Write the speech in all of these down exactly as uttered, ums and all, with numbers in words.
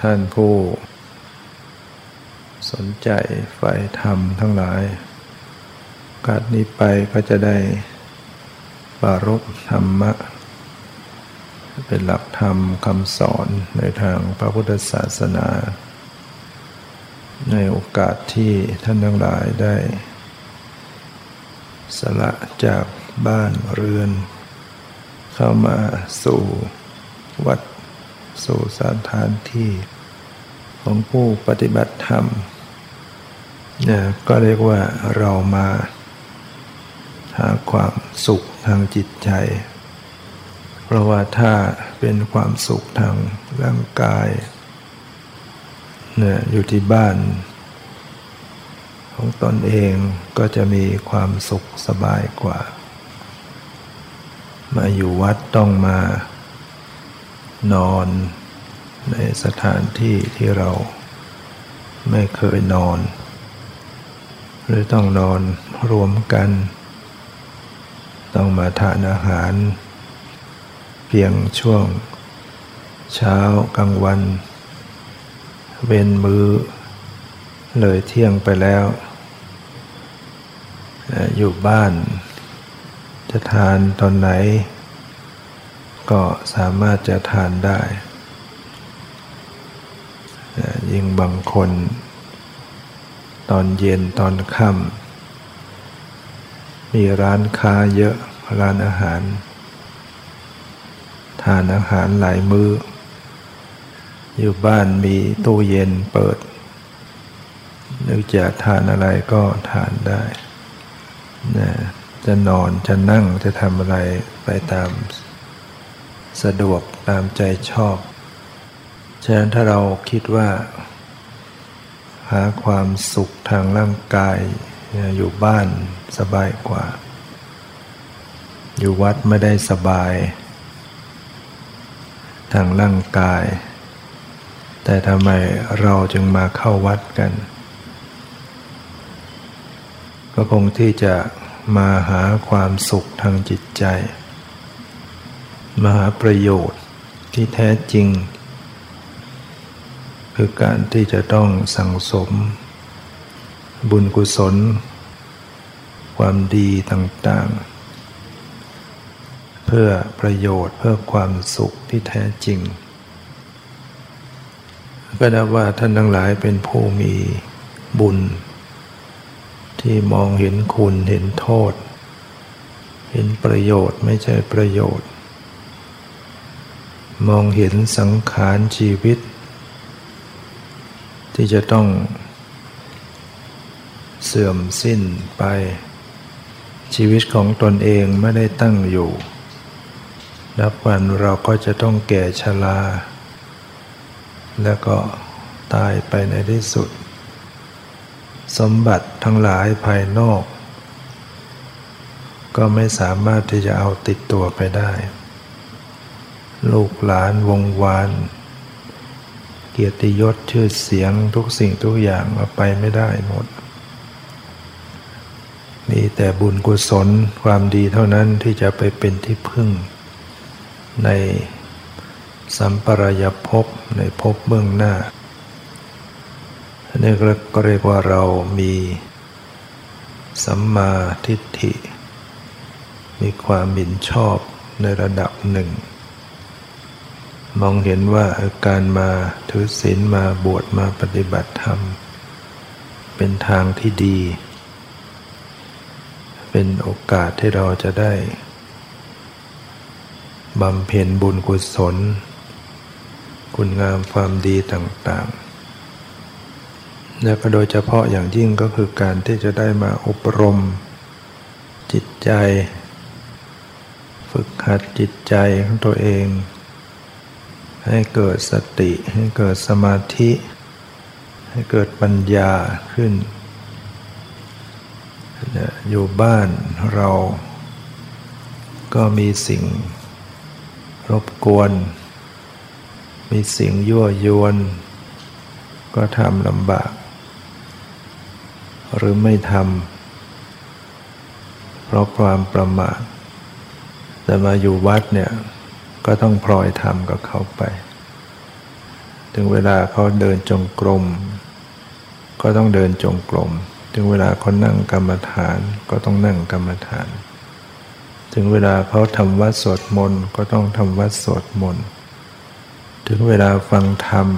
ท่านผู้สนใจใฝ่ธรรมทั้งหลายการนี้ไปก็จะได้ปรารภธรรมะเป็นหลักธรรมคำสอนในทางพระพุทธศาสนาในโอกาสที่ท่านทั้งหลายได้สละจากบ้านเรือนเข้ามาสู่วัดสู่สถานที่ของผู้ปฏิบัติธรรมเนี่ยก็เรียกว่าเรามาหาความสุขทางจิตใจเพราะว่าถ้าเป็นความสุขทางร่างกายเนี่ยอยู่ที่บ้านของตนเองก็จะมีความสุขสบายกว่ามาอยู่วัดต้องมานอนในสถานที่ที่เราไม่เคยนอนหรือต้องนอนรวมกันต้องมาทานอาหารเพียงช่วงเช้ากลางวันเว้นมื้อเลยเที่ยงไปแล้วอยู่บ้านจะทานตอนไหนก็สามารถจะทานได้ยิ่งบางคนตอนเย็นตอนค่ำมีร้านค้าเยอะร้านอาหารทานอาหารหลายมื้ออยู่บ้านมีตู้เย็นเปิดนึกจะทานอะไรก็ทานได้นะจะนอนจะนั่งจะทำอะไรไปตามสะดวกตามใจชอบฉะนั้นถ้าเราคิดว่าหาความสุขทางร่างกายอยู่บ้านสบายกว่าอยู่วัดไม่ได้สบายทางร่างกายแต่ทำไมเราจึงมาเข้าวัดกันก็คงที่จะมาหาความสุขทางจิตใจมาหาประโยชน์ที่แท้จริงคือการที่จะต้องสั่งสมบุญกุศลความดีต่างๆเพื่อประโยชน์เพื่อความสุขที่แท้จริงก็นับว่าท่านทั้งหลายเป็นผู้มีบุญที่มองเห็นคุณเห็นโทษเห็นประโยชน์ไม่ใช่ประโยชน์มองเห็นสังขารชีวิตที่จะต้องเสื่อมสิ้นไปชีวิตของตนเองไม่ได้ตั้งอยู่นับวันเราก็จะต้องแก่ชราแล้วก็ตายไปในที่สุดสมบัติทั้งหลายภายนอกก็ไม่สามารถที่จะเอาติดตัวไปได้ลูกหลานวงวานเกียรติยศชื่อเสียงทุกสิ่งทุกอย่างเอาไปไม่ได้หมดมีแต่บุญกุศลความดีเท่านั้นที่จะไปเป็นที่พึ่งในสัมปรายภพในภพเบื้องหน้านี่ก็เรียกว่าเรามีสัมมาทิฏฐิมีความเห็นชอบในระดับหนึ่งมองเห็นว่าการมาถือศีลมาบวชมาปฏิบัติธรรมเป็นทางที่ดีเป็นโอกาสที่เราจะได้บำเพ็ญบุญกุศลคุณงามความดีต่างๆและก็โดยเฉพาะอย่างยิ่งก็คือการที่จะได้มาอบรมจิตใจฝึกหัดจิตใจของตัวเองให้เกิดสติให้เกิดสมาธิให้เกิดปัญญาขึ้นอยู่บ้านเราก็มีสิ่งรบกวนมีสิ่งยั่วยวนก็ทำลำบากหรือไม่ทำเพราะความประมาทแต่มาอยู่วัดเนี่ยก็ต้องพลอยทำกับเขาไป ถึงเวลาเขาเดินจงกรมก็ต้องเดินจงกรมถึงเวลาเขานั่งกรรมฐานก็ต้องนั่งกรรมฐานถึงเวลาเขาทำวัดสวดมนต์ก็ต้องทำวัดสวดมนต์ถึงเวลาฟังธรรม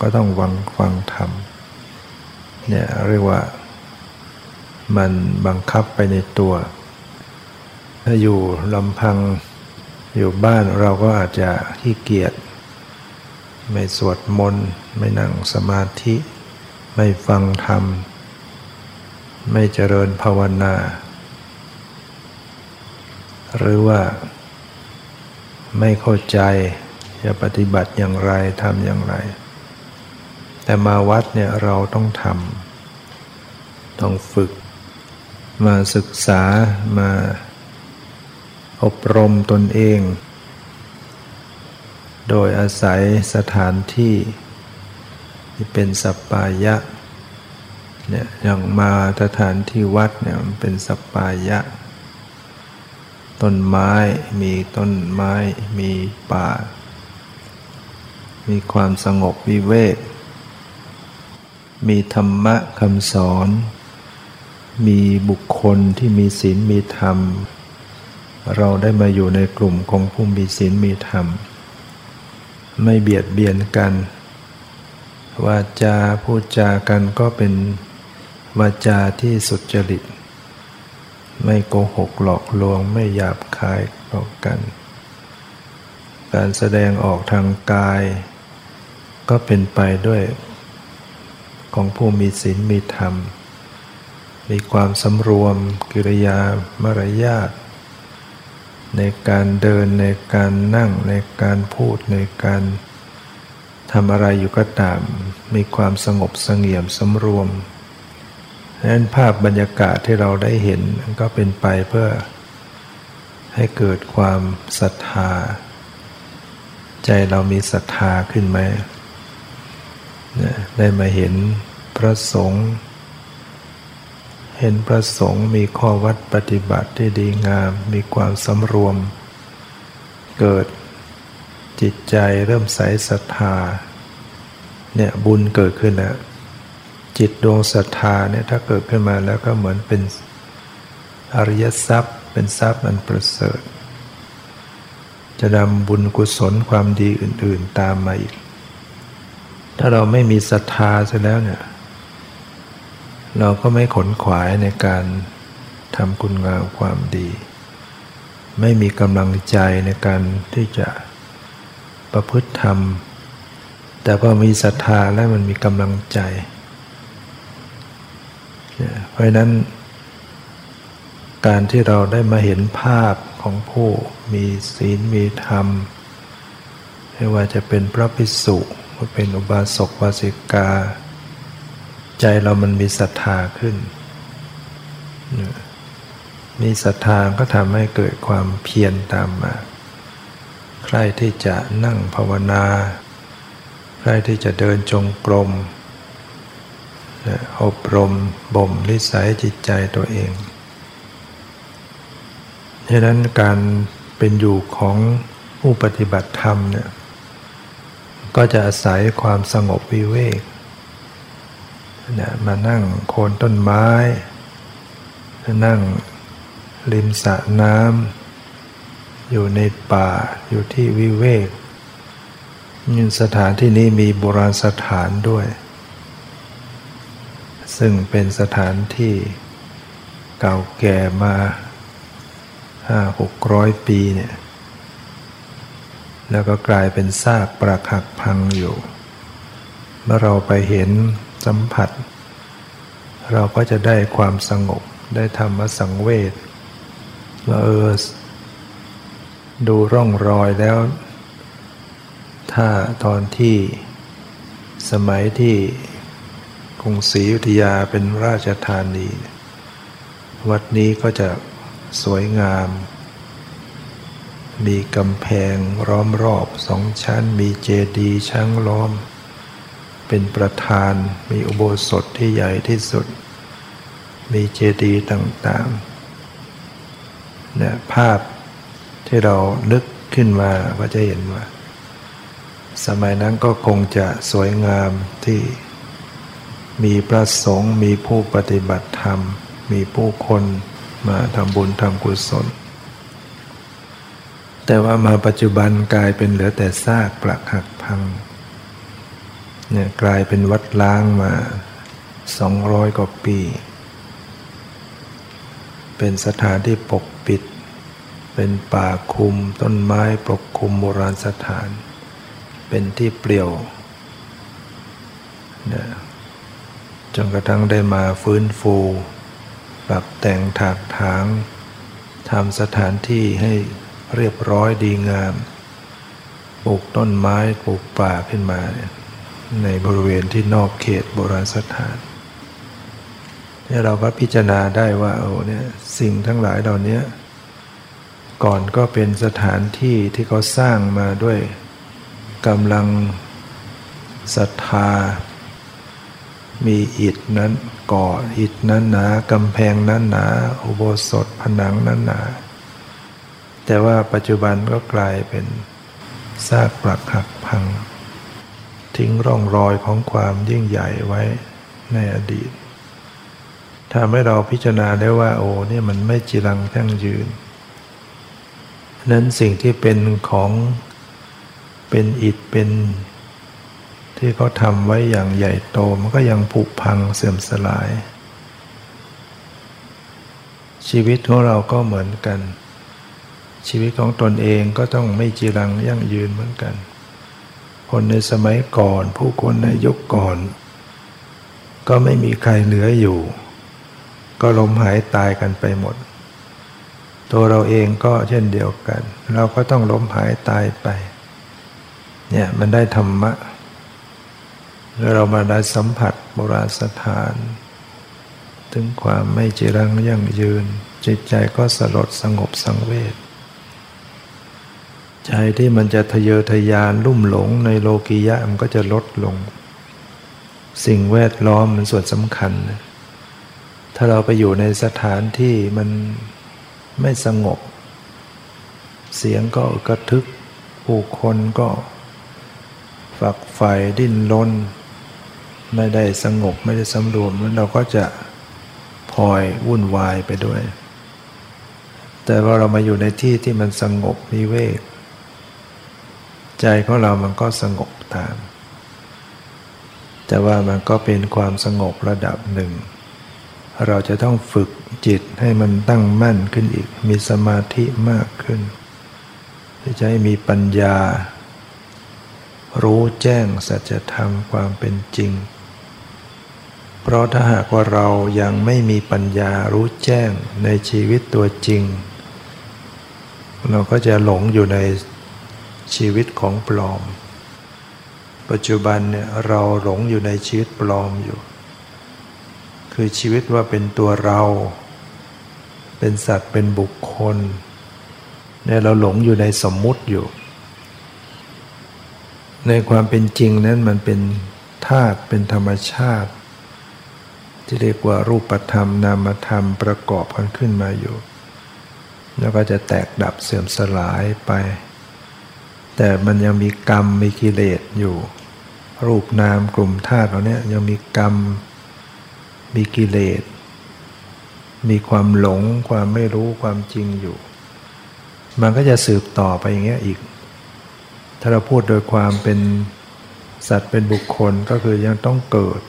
ก็ต้องฟังฟังธรรมเนี่ยเรียกว่ามันบังคับไปในตัวถ้าอยู่ลำพังอยู่บ้านเราก็อาจจะขี้เกียจไม่สวดมนต์ไม่นั่งสมาธิไม่ฟังธรรมไม่เจริญภาวนาหรือว่าไม่เข้าใจจะปฏิบัติอย่างไรทำอย่างไรแต่มาวัดเนี่ยเราต้องทำต้องฝึกมาศึกษามาอบรมตนเองโดยอาศัยสถานที่ที่เป็นสัปปายะเนี่ยอย่างมาสถานที่วัดเนี่ยมันเป็นสัปปายะต้นไม้มีต้นไม้มีป่ามีความสงบวิเวกมีธรรมะคำสอนมีบุคคลที่มีศีลมีธรรมเราได้มาอยู่ในกลุ่มของผู้มีศีลมีธรรมไม่เบียดเบียนกันวาจาพูดจากันก็เป็นวาจาที่สุจริตไม่โกหกหลอกลวงไม่หยาบคายต่อกันการแสดงออกทางกายก็เป็นไปด้วยของผู้มีศีลมีธรรมมีความสำรวมกิริยามารยาทในการเดินในการนั่งในการพูดในการทำอะไรอยู่ก็ตามมีความสงบเสงี่ยมสำรวมดังนั้นภาพบรรยากาศที่เราได้เห็นก็เป็นไปเพื่อให้เกิดความศรัทธาใจเรามีศรัทธาขึ้นไหมได้มาเห็นพระสงฆ์เห็นพระสงฆ์มีข้อวัดปฏิบัติที่ดีงามมีความสำรวมเกิดจิตใจเริ่มใสศรัทธาเนี่ยบุญเกิดขึ้นแล้วจิตดวงศรัทธาเนี่ยถ้าเกิดขึ้นมาแล้วก็เหมือนเป็นอริยทรัพย์เป็นทรัพย์อันประเสริฐจะนำบุญกุศลความดีอื่นๆตามมาอีกถ้าเราไม่มีศรัทธาเสร็จแล้วเนี่ยเราก็ไม่ขนขวายในการทำคุณงามความดีไม่มีกำลังใจในการที่จะประพฤติธรรมแต่พอมีศรัทธาแล้วมันมีกำลังใจเพราะฉะนั้นการที่เราได้มาเห็นภาพของผู้มีศีลมีธรรมไม่ว่าจะเป็นพระภิกษุก็เป็นอุบาสกอุบาสิกาใจเรามันมีศรัทธาขึ้นมีศรัทธาก็ทำให้เกิดความเพียรตามมาใครที่จะนั่งภาวนาใครที่จะเดินจงกรมอบรมบ่มนิสัยจิตใจตัวเองดังนั้นการเป็นอยู่ของผู้ปฏิบัติธรรมเนี่ยก็จะอาศัยความสงบวิเวกมานั่งโคนต้นไม้นั่งริมสระน้ำอยู่ในป่าอยู่ที่วิเวกยืนสถานที่นี้มีโบราณสถานด้วยซึ่งเป็นสถานที่เก่าแก่มาห้าหกร้อยปีเนี่ยแล้วก็กลายเป็นซากปรักหักพังอยู่เมื่อเราไปเห็นสัมผัสเราก็จะได้ความสงบได้ธรรมสังเวชว่าเออดูร่องรอยแล้วถ้าตอนที่สมัยที่กรุงศรีอยุธยาเป็นราชธานีวัดนี้ก็จะสวยงามมีกำแพงล้อมรอบสองชั้นมีเจดีย์ช้างล้อมเป็นประธานมีอุโบสถที่ใหญ่ที่สุดมีเจดีย์ต่างๆเนี่ยภาพที่เรานึกขึ้นมาก็จะเห็นว่า สมัยนั้นก็คงจะสวยงามที่มีพระสงฆ์มีผู้ปฏิบัติธรรมมีผู้คนมาทำบุญทำกุศลแต่ว่ามาปัจจุบันกลายเป็นเหลือแต่ซากปรักหักพังเนี่ยกลายเป็นวัดล้างมาสองร้อยกว่าปีเป็นสถานที่ปกปิดเป็นป่าคลุมต้นไม้ปกคลุมโบราณสถานเป็นที่เปลี่ยวเนี่ยจนกระทั่งได้มาฟื้นฟูปรับแต่งถากถางทำสถานที่ให้เรียบร้อยดีงามปลูกต้นไม้ปลูกป่าขึ้นมาในบริเวณที่นอกเขตโบราณสถานเนี่ยเราก็พิจารณาได้ว่าโอ้เนี่ยสิ่งทั้งหลายเหล่านี้ก่อนก็เป็นสถานที่ที่เขาสร้างมาด้วยกำลังศรัทธามีอิฐนั้นก่ออิฐนั้นหนากำแพงนั้นหนาอุโบสถผนังนั้นหนาแต่ว่าปัจจุบันก็กลายเป็นซากปรักหักพังทิ้งร่องรอยของความยิ่งใหญ่ไว้ในอดีตทำให้เราพิจารณาได้ว่าโอ้เนี่ยมันไม่จีรังยั่งยืนนั้นสิ่งที่เป็นของเป็นอิฐเป็นที่เขาทำไว้อย่างใหญ่โตมันก็ยังผุพังเสื่อมสลายชีวิตของเราก็เหมือนกันชีวิตของตนเองก็ต้องไม่จีรังยั่งยืนเหมือนกันคนในสมัยก่อนผู้คนในยุคก่อนก็ไม่มีใครเหลืออยู่ก็ล้มหายตายกันไปหมดตัวเราเองก็เช่นเดียวกันเราก็ต้องล้มหายตายไปเนี่ยมันได้ธรรมะเรามาได้สัมผัสโบราณสถานถึงความไม่จีรังยั่งยืนจิตใจก็สลดสงบสังเวชใจที่มันจะทะเยอทะยานลุ่มหลงในโลกียะมันก็จะลดลงสิ่งแวดล้อมมันส่วนสำคัญถ้าเราไปอยู่ในสถานที่มันไม่สงบเสียงก็กระทึกผู้คนก็ฝักใฝ่ดิ้นรนไม่ได้สงบไม่ได้สำรวมแล้วเราก็จะพลอยวุ่นวายไปด้วยแต่พอเรามาอยู่ในที่ที่มันสงบนิเวศใจของเรามันก็สงบตามแต่ว่ามันก็เป็นความสงบระดับหนึ่งเราจะต้องฝึกจิตให้มันตั้งมั่นขึ้นอีกมีสมาธิมากขึ้นที่จะให้มีปัญญารู้แจ้งสัจธรรมความเป็นจริงเพราะถ้าหากว่าเรายังไม่มีปัญญารู้แจ้งในชีวิตตัวจริงเราก็จะหลงอยู่ในชีวิตของปลอมปัจจุบันเนี่ยเราหลงอยู่ในชีวิตปลอมอยู่คือชีวิตว่าเป็นตัวเราเป็นสัตว์เป็นบุคคลเนี่ยเราหลงอยู่ในสมมุติอยู่ในความเป็นจริงนั้นมันเป็นธาตุเป็นธรรมชาติที่เรียกว่ารูปธรรมนามธรรมประกอบกันขึ้นมาอยู่แล้วก็จะแตกดับเสื่อมสลายไปแต่มันยังมีกรรมมีกิเลสอยู่รูปนามกลุ่มธาตุเหล่านี้ยังมีกรรมมีกิเลสมีความหลงความไม่รู้ความจริงอยู่มันก็จะสืบต่อไปอย่างเงี้ยอีกถ้าเราพูดโดยความเป็นสัตว์เป็นบุคคลก็คือยังต้องเกิด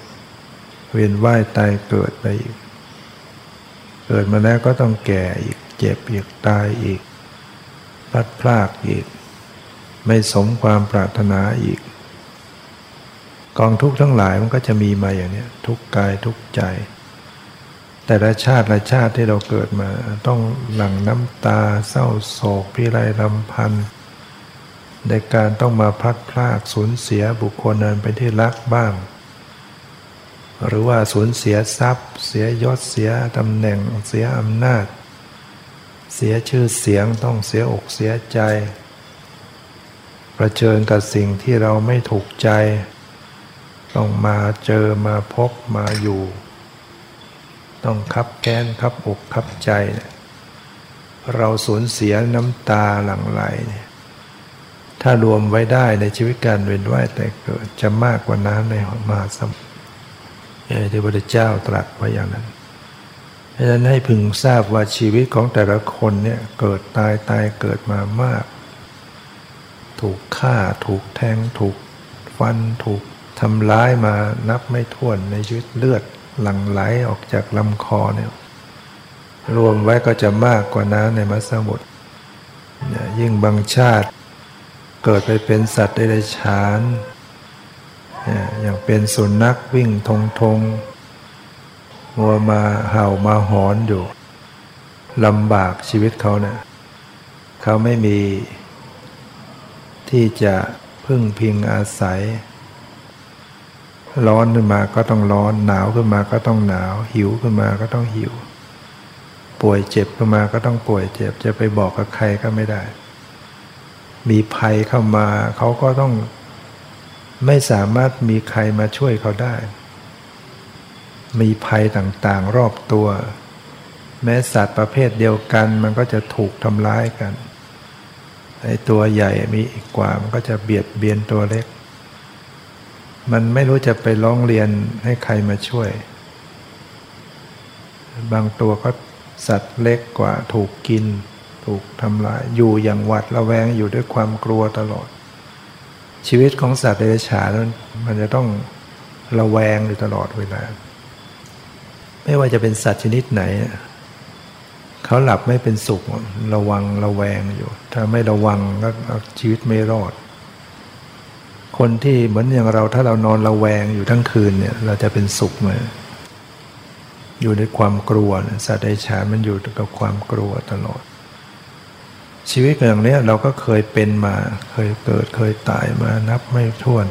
เวียนว่ายตายเกิดไปอีกเกิดมาแล้วก็ต้องแก่อีกเจ็บอีกตายอีกพลัดพรากอีกไม่สมความปรารถนาอีกกองทุกข์ทั้งหลายมันก็จะมีมาอย่างนี้ทุกกายทุกใจแต่ละชาติละชาติที่เราเกิดมาต้องหลั่งน้ำตาเศร้าโศกพิไรรำพันในการต้องมาพลัดพรากสูญเสียบุคคลนั้นเป็นที่รักบ้างหรือว่าสูญเสียทรัพย์เสียยศเสียตำแหน่งเสียอำนาจเสียชื่อเสียงต้องเสียอกเสียใจเผชิญกับสิ่งที่เราไม่ถูกใจต้องมาเจอมาพบมาอยู่ต้องคับแค้นคับอกคับใจเราสูญเสียน้ำตาหลั่งไหล ถ้ารวมไว้ได้ในชีวิตการเวียนว่ายแต่เกิดจะมากกว่าน้ำในมหาสมุทรที่พระพุทธเจ้าตรัสไว้อย่างนั้นเพราะฉะนั้นให้พึงทราบว่าชีวิตของแต่ละคนเนี่ยเกิดตายตายเกิดมามากถูกฆ่าถูกแทงถูกฟันถูกทำร้ายมานับไม่ถ้วนในชีวิตเลือดหลั่งไหลออกจากลำคอเนี่ยรวมไว้ก็จะมากกว่าน้ำในมหาสมุทรยิ่งบางชาติเกิดไปเป็นสัตว์เดรัจฉานอย่างเป็นสุนัขวิ่งทงทงมัวมาเห่ามาหอนอยู่ลำบากชีวิตเขาเนี่ยเขาไม่มีที่จะพึ่งพิงอาศัยร้อนขึ้นมาก็ต้องร้อนหนาวขึ้นมาก็ต้องหนาวหิวขึ้นมาก็ต้องหิวป่วยเจ็บขึ้นมาก็ต้องป่วยเจ็บจะไปบอกกับใครก็ไม่ได้มีภัยเข้ามาเขาก็ต้องไม่สามารถมีใครมาช่วยเขาได้มีภัยต่างๆรอบตัวแม้สัตว์ประเภทเดียวกันมันก็จะถูกทำร้ายกันไอ้ตัวใหญ่มีอีกกว่ามันก็จะเบียดเบียนตัวเล็กมันไม่รู้จะไปร้องเรียนให้ใครมาช่วยบางตัวก็สัตว์เล็กกว่าถูกกินถูกทำลายอยู่อย่างหวาดระแวงอยู่ด้วยความกลัวตลอดชีวิตของสัตว์เดรัจฉานนั้นมันจะต้องระแวงอยู่ตลอดเวลาไม่ว่าจะเป็นสัตว์ชนิดไหนเขาหลับไม่เป็นสุขระวังระแวงอยู่ถ้าไม่ระวังก็ชีวิตไม่รอดคนที่เหมือนอย่างเราถ้าเรานอนระแวงอยู่ทั้งคืนเนี่ยเราจะเป็นสุขไหมอยู่ในความกลัวสัตว์เดรัจฉานมันอยู่กับความกลัวตลอดชีวิตอย่างนี้เราก็เคยเป็นมาเคยเกิดเคยตายมานับไม่ถ้วน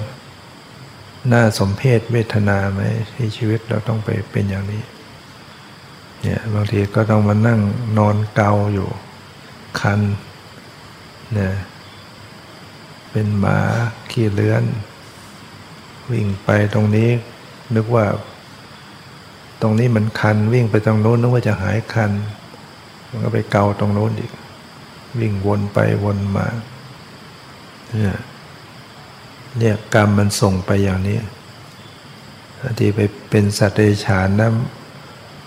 น่าสมเพชเวทนาไหมที่ชีวิตเราต้องไปเป็นอย่างนี้เนี่ยบางทีก็ต้องมานั่งนอนเกาอยู่คันเนี่ยเป็นหมาขี้เลื้อนวิ่งไปตรงนี้นึกว่าตรงนี้มันคันวิ่งไปตรงโน้นนึกว่าจะหายคันมันก็ไปเกาตรงโน้นอีกวิ่งวนไปวนมาเนี่ยเนี่ยกรรมมันส่งไปอย่างนี้บางทีไปเป็นสัตว์เดรัจฉานนะ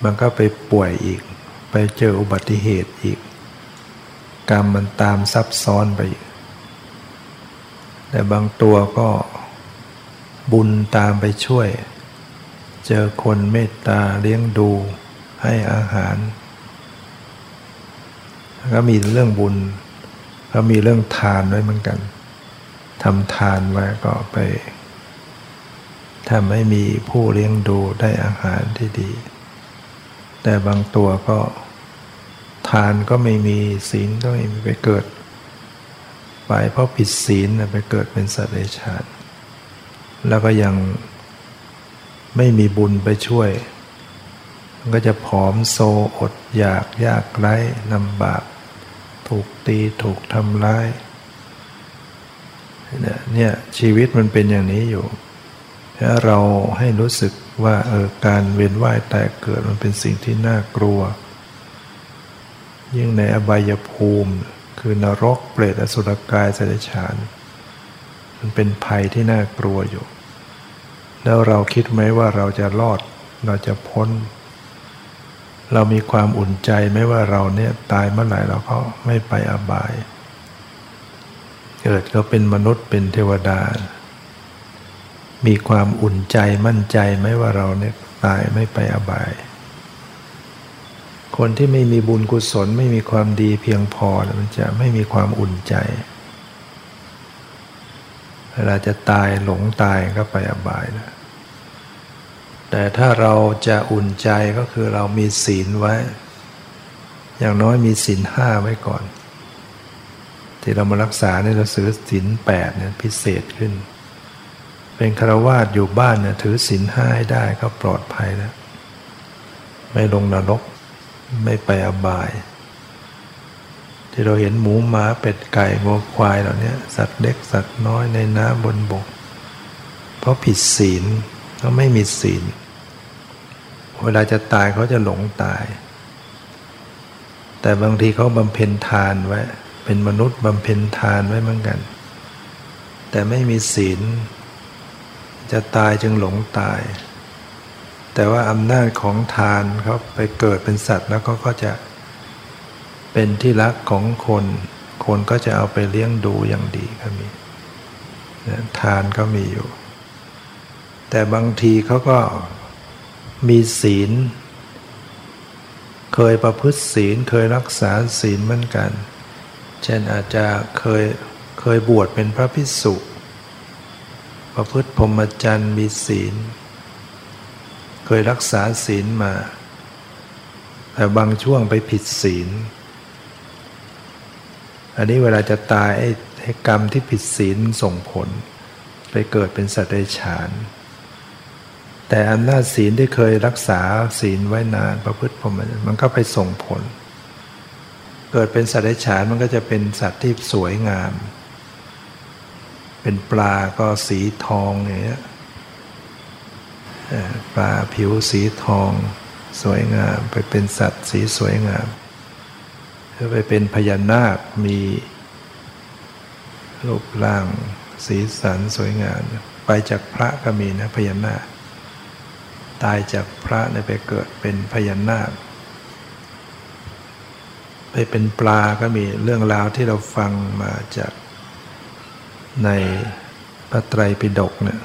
มันก็ไปป่วยอีกไปเจออุบัติเหตุอีกกรรมมันตามซับซ้อนไปอีกแต่บางตัวก็บุญตามไปช่วยเจอคนเมตตาเลี้ยงดูให้อาหารก็มีเรื่องบุญก็มีเรื่องทานไว้เหมือนกันทำทานไว้ก็ไปทำให้มีผู้เลี้ยงดูได้อาหารที่ดีแต่บางตัวก็ทานก็ไม่มีศีลก็ไม่มีไปเกิดไปเพราะผิดศีลไปเกิดเป็นสัตว์เดรัจฉานแล้วก็ยังไม่มีบุญไปช่วยมันก็จะผอมโซอดอยากยากไร้ลำบากถูกตีถูกทำร้ายเนี่ยชีวิตมันเป็นอย่างนี้อยู่ถ้าเราให้รู้สึกว่าเออการเวียนว่ายตายเกิดมันเป็นสิ่งที่น่ากลัวยิ่งในอบายภูมิคือนรกเปรตอสุรกายสัตว์เดรัจฉานมันเป็นภัยที่น่ากลัวอยู่แล้วเราคิดไหมว่าเราจะรอดเราจะพ้นเรามีความอุ่นใจไหมว่าเราเนี่ยตายเมื่อไหร่เราก็ไม่ไปอบายเกิดก็เป็นมนุษย์เป็นเทวดามีความอุ่นใจมั่นใจไหมว่าเราเนี่ยตายไม่ไปอบายคนที่ไม่มีบุญกุศลไม่มีความดีเพียงพอมันจะไม่มีความอุ่นใจเวลาจะตายหลงตายก็ไปอบายนะแต่ถ้าเราจะอุ่นใจก็คือเรามีศีลไว้อย่างน้อยมีศีลห้าไว้ก่อนที่เรามารักษาเนี่ยเราถือศีลแปดเนี่ยพิเศษขึ้นเป็นฆราวาสอยู่บ้านเนี่ยถือศีลห้าให้ได้ก็ปลอดภัยแล้วไม่ลงนรกไม่ไปอบายที่เราเห็นหมูหมาเป็ดไก่วัวควายเหล่านี้สัตว์เล็กสัตว์น้อยในน้ำบนบกเพราะผิดศีลเขาไม่มีศีลเวลาจะตายเขาจะหลงตายแต่บางทีเขาบำเพ็ญทานไว้เป็นมนุษย์บำเพ็ญทานไว้เหมือนกัน แต่ไม่มีศีลจะตายจึงหลงตายแต่ว่าอำนาจของทานเขาไปเกิดเป็นสัตว์แล้วก็จะเป็นที่รักของคนคนก็จะเอาไปเลี้ยงดูอย่างดีก็มีทานก็มีอยู่แต่บางทีเขาก็มีศีลเคยประพฤติศีลเคยรักษาศีลเหมือนกันเช่นอาจจะเคยเคยบวชเป็นพระภิกษุประพฤติพรหมจรรย์มีศีลเคยรักษาศีลมาแต่บางช่วงไปผิดศีลอันนี้เวลาจะตายไอ้ไอ้กรรมที่ผิดศีลส่งผลไปเกิดเป็นสัตว์เดรัจฉานแต่อำนาจศีลที่เคยรักษาศีลไว้นานประพฤติพรหมจรรย์มันก็ไปส่งผลเกิดเป็นสัตว์เดรัจฉานมันก็จะเป็นสัตว์ที่สวยงามเป็นปลาก็สีทองอย่างเงี้ยปลาผิวสีทองสวยงามไปเป็นสัตว์สีสวยงามก็ไปเป็นพญานาคมีรูปร่างสีสันสวยงามไปจากพระก็มีนะพญานาคตายจากพระเนี่ยไปเกิดเป็นพญานาคไปเป็นปลาก็มีเรื่องราวที่เราฟังมาจากในพระไตรปิฎกเนี่ย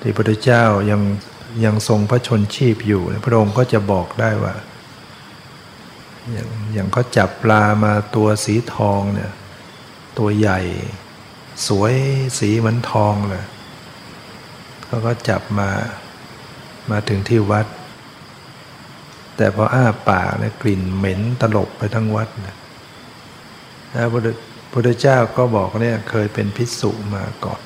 ที่พระพุทธเจ้ายังยังทรงพระชนชีพอยู่พระองค์ก็จะบอกได้ว่าอย่างอย่างเขาจับปลามาตัวสีทองเนี่ยตัวใหญ่สวยสีเหมือนทองเลยเขาก็จับมามาถึงที่วัดแต่พออ้าปากเนี่ยกลิ่นเหม็นตลบไปทั้งวัดนะพระพุทธเจ้าก็บอกเนี่ยเคยเป็นภิกษุมาก่อน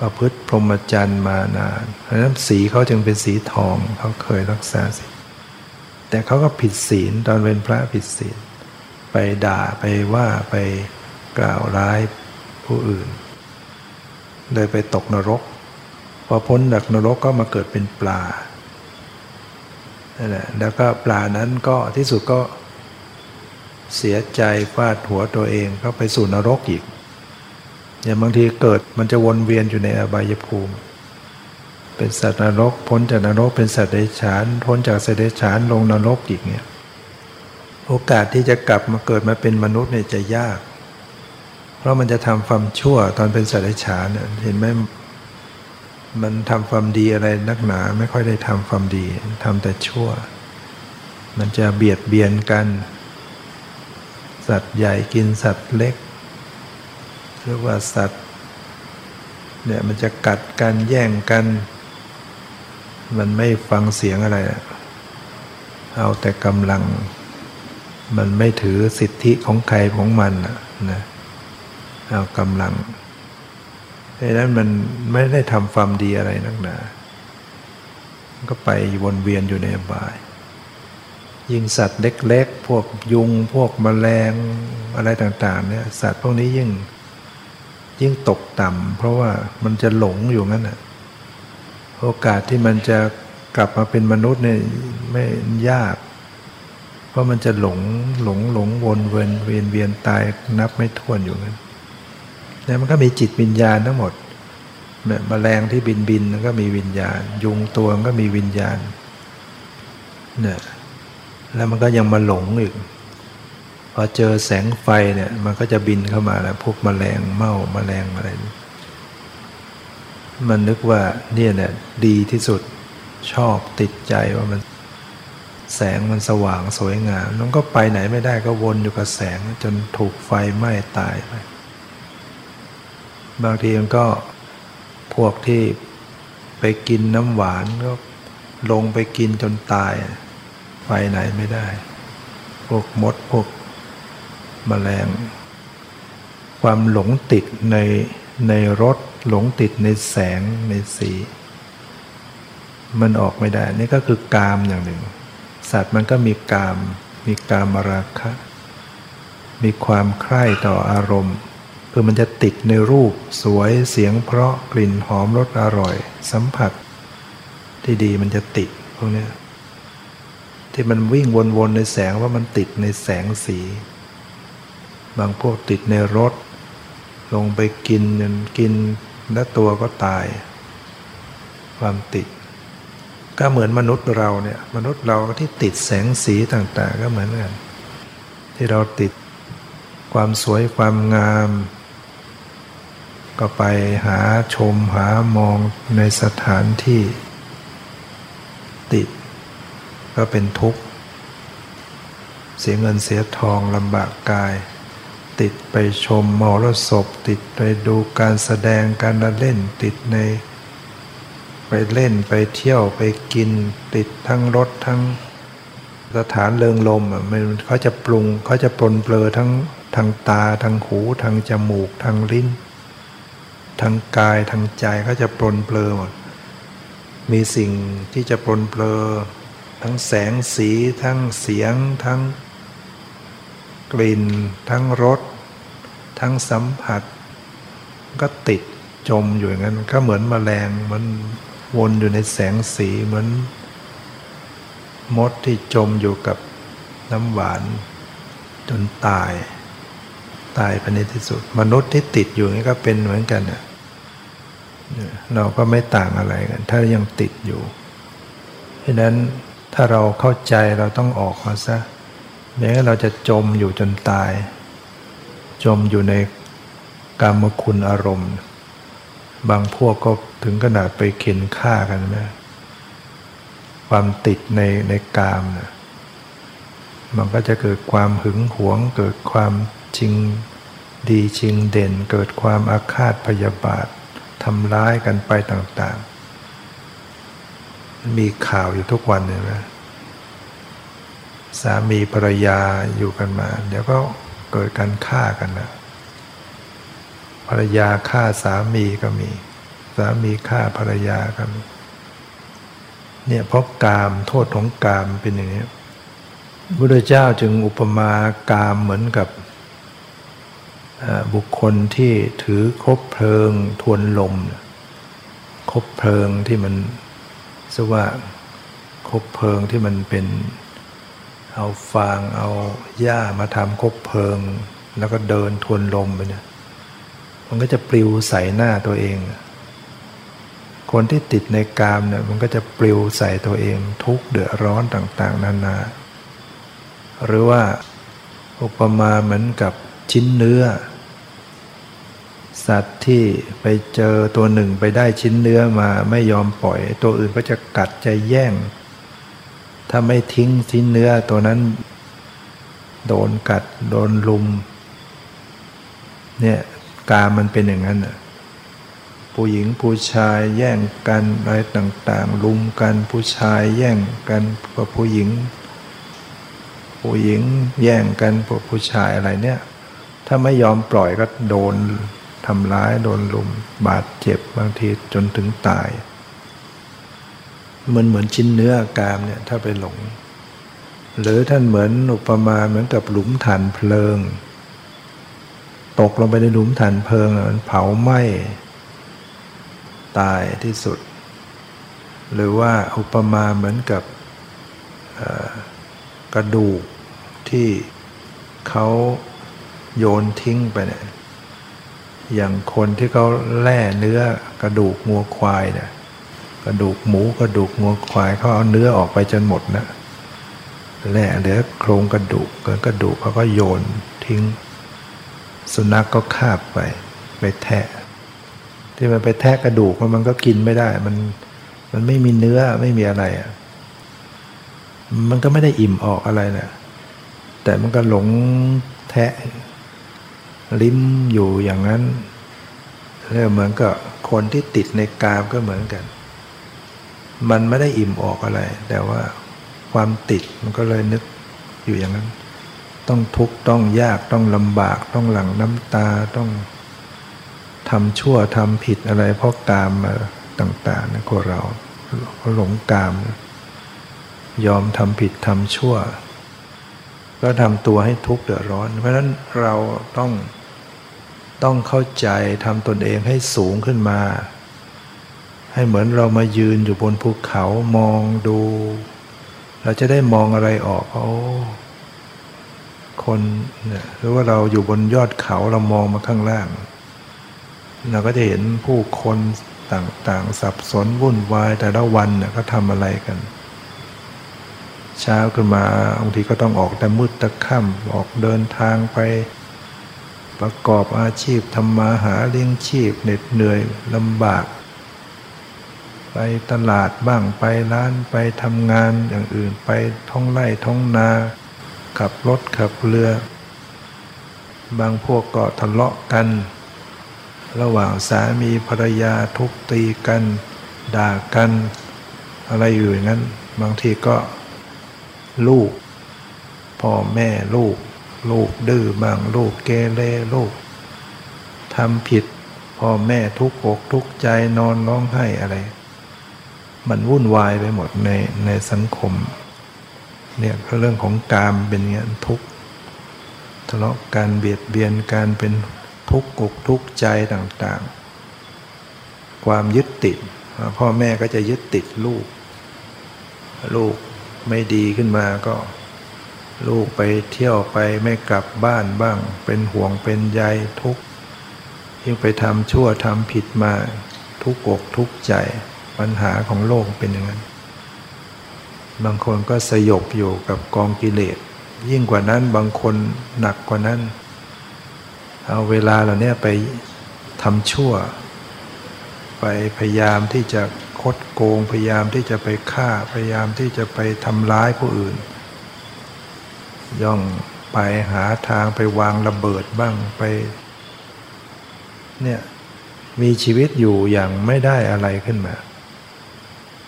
ประพฤติพรหมจรรย์มานานเพราะฉะนั้นสีเขาจึงเป็นสีทองเขาเคยรักษาศีลแต่เขาก็ผิดศีลตอนเป็นพระผิดศีลไปด่าไปว่าไปกล่าวร้ายผู้อื่นเลยไปตกนรกพอพ้นจากนรกก็มาเกิดเป็นปลานั่นแหละแล้วก็ปลานั้นก็ที่สุดก็เสียใจฟาดหัวตัวเองก็ไปสู่นรกอีกอย่างบางทีเกิดมันจะวนเวียนอยู่ในอบายภูมิเป็นสัตว์นรกพ้นจากนรกเป็นสัตว์เดรัจฉานพ้นจากสัตว์เดรัจฉานลงนรกอีกเนี่ยโอกาสที่จะกลับมาเกิดมาเป็นมนุษย์เนี่ยจะยากเพราะมันจะทำความชั่วตอนเป็นสัตว์เดรัจฉานเนี่ยเห็นไหมมันทำความดีอะไรนักหนาไม่ค่อยได้ทำความดีทำแต่ชั่วมันจะเบียดเบียนกันสัตว์ใหญ่กินสัตว์เล็กหรือว่าสัตว์เนี่ยมันจะกัดกันแย่งกันมันไม่ฟังเสียงอะไรเอาแต่กำลังมันไม่ถือสิทธิของใครของมันนะเอากำลังเพราะฉะนั้นมันไม่ได้ทำความดีอะไรนักหนาก็ไปวนเวียนอยู่ในอบายยิ่งสัตว์เล็กๆพวกยุงพวกแมลงอะไรต่างๆเนี่ยสัตว์พวกนี้ยิ่งยิ่งตกต่ำเพราะว่ามันจะหลงอยู่งั้นน่ะโอกาสที่มันจะกลับมาเป็นมนุษย์เนี่ยไม่ยากเพราะมันจะหลงหลงหลงวนเวียนเวียนเวียนตายนับไม่ถ้วนอยู่งั้นแล้วมันก็มีจิตวิญญาณทั้งหมดแมลงที่บินบินก็มีวิญญาณยุงตัวก็มีวิญญาณเนี่ยแล้วมันก็ยังมาหลงอีกพอเจอแสงไฟเนี่ยมันก็จะบินเข้ามาแล้วพวกแมลงเม่าแมลงอะไรมันนึกว่าเนี่ยเนี่ยดีที่สุดชอบติดใจว่ามันแสงมันสว่างสวยงามมันก็ไปไหนไม่ได้ก็วนอยู่กับแสงจนถูกไฟไหม้ตายไปบางทีมันก็พวกที่ไปกินน้ำหวานก็ลงไปกินจนตายไปไหนไม่ได้พวกมดพวกแมลงความหลงติดในในรสหลงติดในแสงในสีมันออกไม่ได้นี่ก็คือกามอย่างหนึ่งสัตว์มันก็มีกามมีกามราคะมีความใคร่ต่ออารมณ์คือมันจะติดในรูปสวยเสียงเพราะกลิ่นหอมรสอร่อยสัมผัสที่ดีมันจะติดพวกนี้ที่มันวิ่งวนๆในแสงว่ามันติดในแสงสีบางพวกติดในรส ลงไปกินจนกินแล้วตัวก็ตายความติดก็เหมือนมนุษย์เราเนี่ยมนุษย์เราที่ติดแสงสีต่างๆก็เหมือนกันที่เราติดความสวยความงามก็ไปหาชมหามองในสถานที่ติดก็เป็นทุกข์เสียเงินเสียทองลำบากกายติดไปชมมหรสพติดไปดูการแสดงการเล่นติดในไปเล่นไปเที่ยวไปกินติดทั้งรถทั้งสถานเริงลมอ่ะมันเขาจะปรุงเขาจะปรนเปลือทั้งทางตาทางหูทางจมูกทางลิ้นทางกายทางใจเขาจะปรนเปลือหมดมีสิ่งที่จะปรนเปลือทั้งแสงสีทั้งเสียงทั้งกลิ่นทั้งรสทั้งสัมผัสก็ติดจมอยู่อย่างนั้นก็เหมือนแมลงมันวนอยู่ในแสงสีเหมือนมดที่จมอยู่กับน้ำหวานจนตายตายไปในที่สุดมนุษย์ที่ติดอยู่นี่ก็เป็นเหมือนกันเนี่ยเราก็ไม่ต่างอะไรกันถ้ายังติดอยู่เพราะนั้นถ้าเราเข้าใจเราต้องออกมาซะไม่งั้นเราจะจมอยู่จนตายจมอยู่ในกามคุณอารมณ์บางพวกก็ถึงขนาดไปเข็นฆ่ากันนะความติดในในกามนะมันก็จะเกิดความหึงหวงเกิดความชิงดีชิงเด่นเกิดความอาฆาตพยาบาททำร้ายกันไปต่างๆมีข่าวอยู่ทุกวันเลยนะสามีภรรยาอยู่กันมาเดี๋ยวก็เกิดการฆ่ากันนะภรรยาฆ่าสามีก็มีสามีฆ่าภรรยาก็มีเนี่ยเพราะกามโทษของกามเป็นอย่างนี้พระพุทธเจ้าจึงอุปมากามเหมือนกับบุคคลที่ถือคบเพลิงทวนลมคบเพลิงที่มันสว่าคบเพลิงที่มันเป็นเอาฟางเอาหญ้ามาทำคบเพลิงแล้วก็เดินทวนลมไปเนี่ยมันก็จะปลิวใส่หน้าตัวเองคนที่ติดในกามเนี่ยมันก็จะปลิวใส่ตัวเองทุกข์เดือดร้อนต่างๆนานาหรือว่าอุปมาเหมือนกับชิ้นเนื้อสัตว์ที่ไปเจอตัวหนึ่งไปได้ชิ้นเนื้อมาไม่ยอมปล่อยตัวอื่นก็จะกัดจะแย่งถ้าไม่ทิ้งชิ้นเนื้อตัวนั้นโดนกัดโดนลุมเนี่ยกามมันเป็นอย่างนั้นน่ะผู้หญิงผู้ชายแย่งกันอะไรต่างๆลุมกันผู้ชายแย่งกันกับผู้หญิงผู้หญิงแย่งกันกับผู้ชายอะไรเนี่ยถ้าไม่ยอมปล่อยก็โดนทำร้ายโดนลุมบาดเจ็บบางทีจนถึงตายมันเหมือนชิ้นเนื้อกามเนี่ยถ้าไปหลงหรือท่านเหมือนอุปมาเหมือนกับหลุมถ่านเพลิงตกลงไปในหลุมถ่านเพลิงมันเผาไหม้ตายที่สุดหรือว่าอุปมาเหมือนกับกระดูกที่เขาโยนทิ้งไปเนี่ยอย่างคนที่เขาแล่เนื้อกระดูกงัวควายเนี่ยกระดูกหมูกระดูกงัวควายเขาเอาเนื้อออกไปจนหมดนะแล่เหลือโครงกระดูกเกินกระดูกเขาก็โยนทิ้งสุนัขก็คาบไปไปแทะที่มันไปแทะกระดูกมันก็กินไม่ได้มันมันไม่มีเนื้อไม่มีอะไรอ่ะมันก็ไม่ได้อิ่มออกอะไรนะแต่มันก็หลงแทะลิ้มอยู่อย่างนั้นแล้วเหมือนกับคนที่ติดในกามก็เหมือนกันมันไม่ได้อิ่มออกอะไรแต่ว่าความติดมันก็เลยนึกอยู่อย่างนั้นต้องทุกข์ต้องยากต้องลำบากต้องหลั่งน้ำตาต้องทำชั่วทำผิดอะไรเพราะกามต่างๆนะพวกเราหลงกามยอมทำผิดทำชั่วก็ทำตัวให้ทุกข์เดือดร้อนเพราะฉะนั้นเราต้องต้องเข้าใจทำตนเองให้สูงขึ้นมาให้เหมือนเรามายืนอยู่บนภูเขามองดูเราจะได้มองอะไรออกโอ้คนเนี่ยหรือว่าเราอยู่บนยอดเขาเรามองมาข้างล่าง เราก็จะเห็นผู้คนต่างๆสับสนวุ่นวายแต่ละวันเนี่ยเขาทำอะไรกันเช้าขึ้นมาบางทีก็ต้องออกแต่มืดตะค่ำออกเดินทางไปประกอบอาชีพทำมาหาเลี้ยงชีพเหน็ดเหนื่อยลำบากไปตลาดบ้างไปร้านไปทำงานอย่างอื่นไปท้องไร่ท้องนาขับรถขับเรือบางพวกก็ทะเลาะกันระหว่างสามีภรรยาทุบตีกันด่ากันอะไรอยู่อย่างนั้นบางทีก็ลูกพ่อแม่ลูกลูกดื้อบ้างลูกเกเรลูกทำผิดพ่อแม่ทุกข์อกทุกข์ใจนอนร้องไห้อะไรมันวุ่นวายไปหมดในในสังคมเนี่ยเรื่องของกามเป็นเงี้ยทุกข์ทะเลาะการเบียดเบียนการเป็นทุกข์อกทุกข์ใจต่างๆความยึดติดพ่อแม่ก็จะยึดติดลูกลูกไม่ดีขึ้นมาก็ลูกไปเที่ยวไปไม่กลับบ้านบ้างเป็นห่วงเป็นใยทุกข์ยิ่งไปทำชั่วทำผิดมาทุกข์อกทุกข์ใจปัญหาของโลกเป็นอย่างนั้นบางคนก็สยบอยู่กับกองกิเลสยิ่งกว่านั้นบางคนหนักกว่านั้นเอาเวลาเหล่านี้ไปทำชั่วไปพยายามที่จะคดโกงพยายามที่จะไปฆ่าพยายามที่จะไปทำร้ายผู้อื่นย่องไปหาทางไปวางระเบิดบ้างไปเนี่ยมีชีวิตอยู่อย่างไม่ได้อะไรขึ้นมา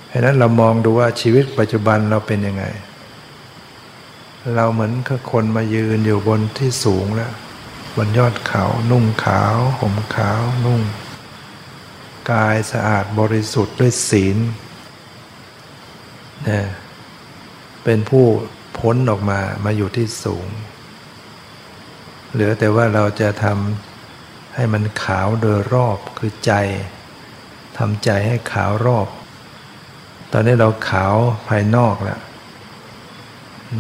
เพราะนั้นเรามองดูว่าชีวิตปัจจุบันเราเป็นยังไงเราเหมือนกับคนมายืนอยู่บนที่สูงแล้วบนยอดเขานุ่งขาวห่มขาวนุ่งกายสะอาดบริสุทธิ์ด้วยศีลเนี่ยเป็นผู้พ้นออกมามาอยู่ที่สูงเหลือแต่ว่าเราจะทำให้มันขาวโดยรอบคือใจทำใจให้ขาวรอบตอนนี้เราขาวภายนอกแล้ว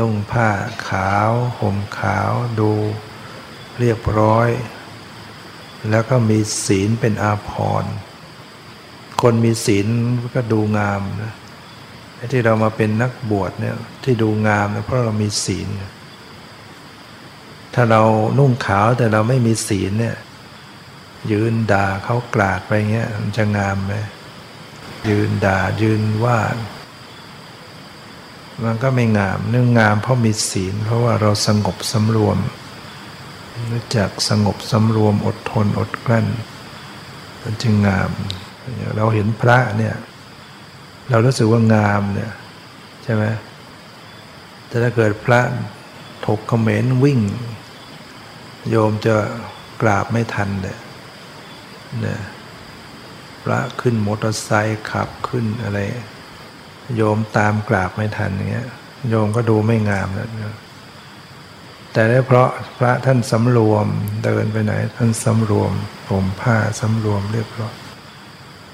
นุ่งผ้าขาวห่มขาวดูเรียบร้อยแล้วก็มีศีลเป็นอาภรณ์คนมีศีลก็ดูงามนะที่เรามาเป็นนักบวชเนี่ยที่ดูงามนะเพราะเรามีศีลถ้าเรานุ่งขาวแต่เราไม่มีศีลเนี่ยยืนด่าเขากราดไปเงี้ยมันจะงามไหมยืนด่ายืนว่ามันก็ไม่งามเนื่องงามเพราะมีศีลเพราะว่าเราสงบสำรวมรู้จักสงบสำรวมอดทนอดกลั้นมันจึงงามเราเห็นพระเนี่ยเรารู้สึกว่างามเนี่ยใช่ไหมแต่ถ้าเกิดพระถกเขมรวิ่งโยมจะกราบไม่ทันเนี่ยเนี่ยพระขึ้นมอเตอร์ไซค์ขับขึ้นอะไรโยมตามกราบไม่ทันอย่างเงี้ยโยมก็ดูไม่งามแล้วแต่ได้เพราะพระท่านสำรวมเดินไปไหนท่านสำรวมผมผ้าสำรวมเรียบร้อย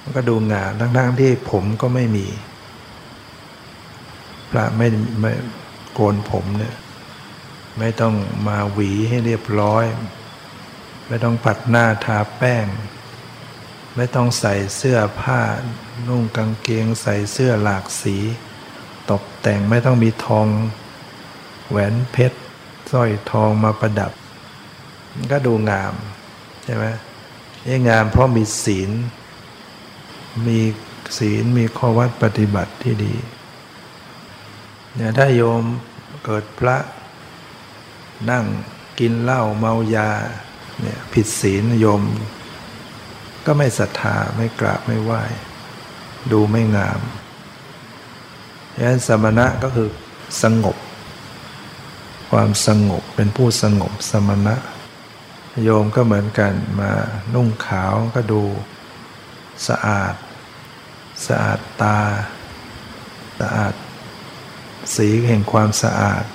มันก็ดูงามทั้งๆที่ผมก็ไม่มีพระไม่ไม่โกนผมเนี่ยไม่ต้องมาหวีให้เรียบร้อยไม่ต้องปัดหน้าทาแป้งไม่ต้องใส่เสื้อผ้านุ่งกางเกงใส่เสื้อหลากสีตกแต่งไม่ต้องมีทองแหวนเพชรสร้อยทองมาประดับมันก็ดูงามใช่ไหมนี่งามเพราะมีศีลมีศีลมีข้อวัดปฏิบัติที่ดีเนี่ยถ้าโยมเกิดพระนั่งกินเหล้าเมายาเนี่ยผิดศีลโยมก็ไม่ศรัทธาไม่กราบไม่ไหว้ดูไม่งามดังนั้นสมณะก็คือสงบความสงบเป็นผู้สงบสมณะโยมก็เหมือนกันมานุ่งขาวก็ดูสะอาดสะอาดตาสะอาดสีแห่งความสะอาด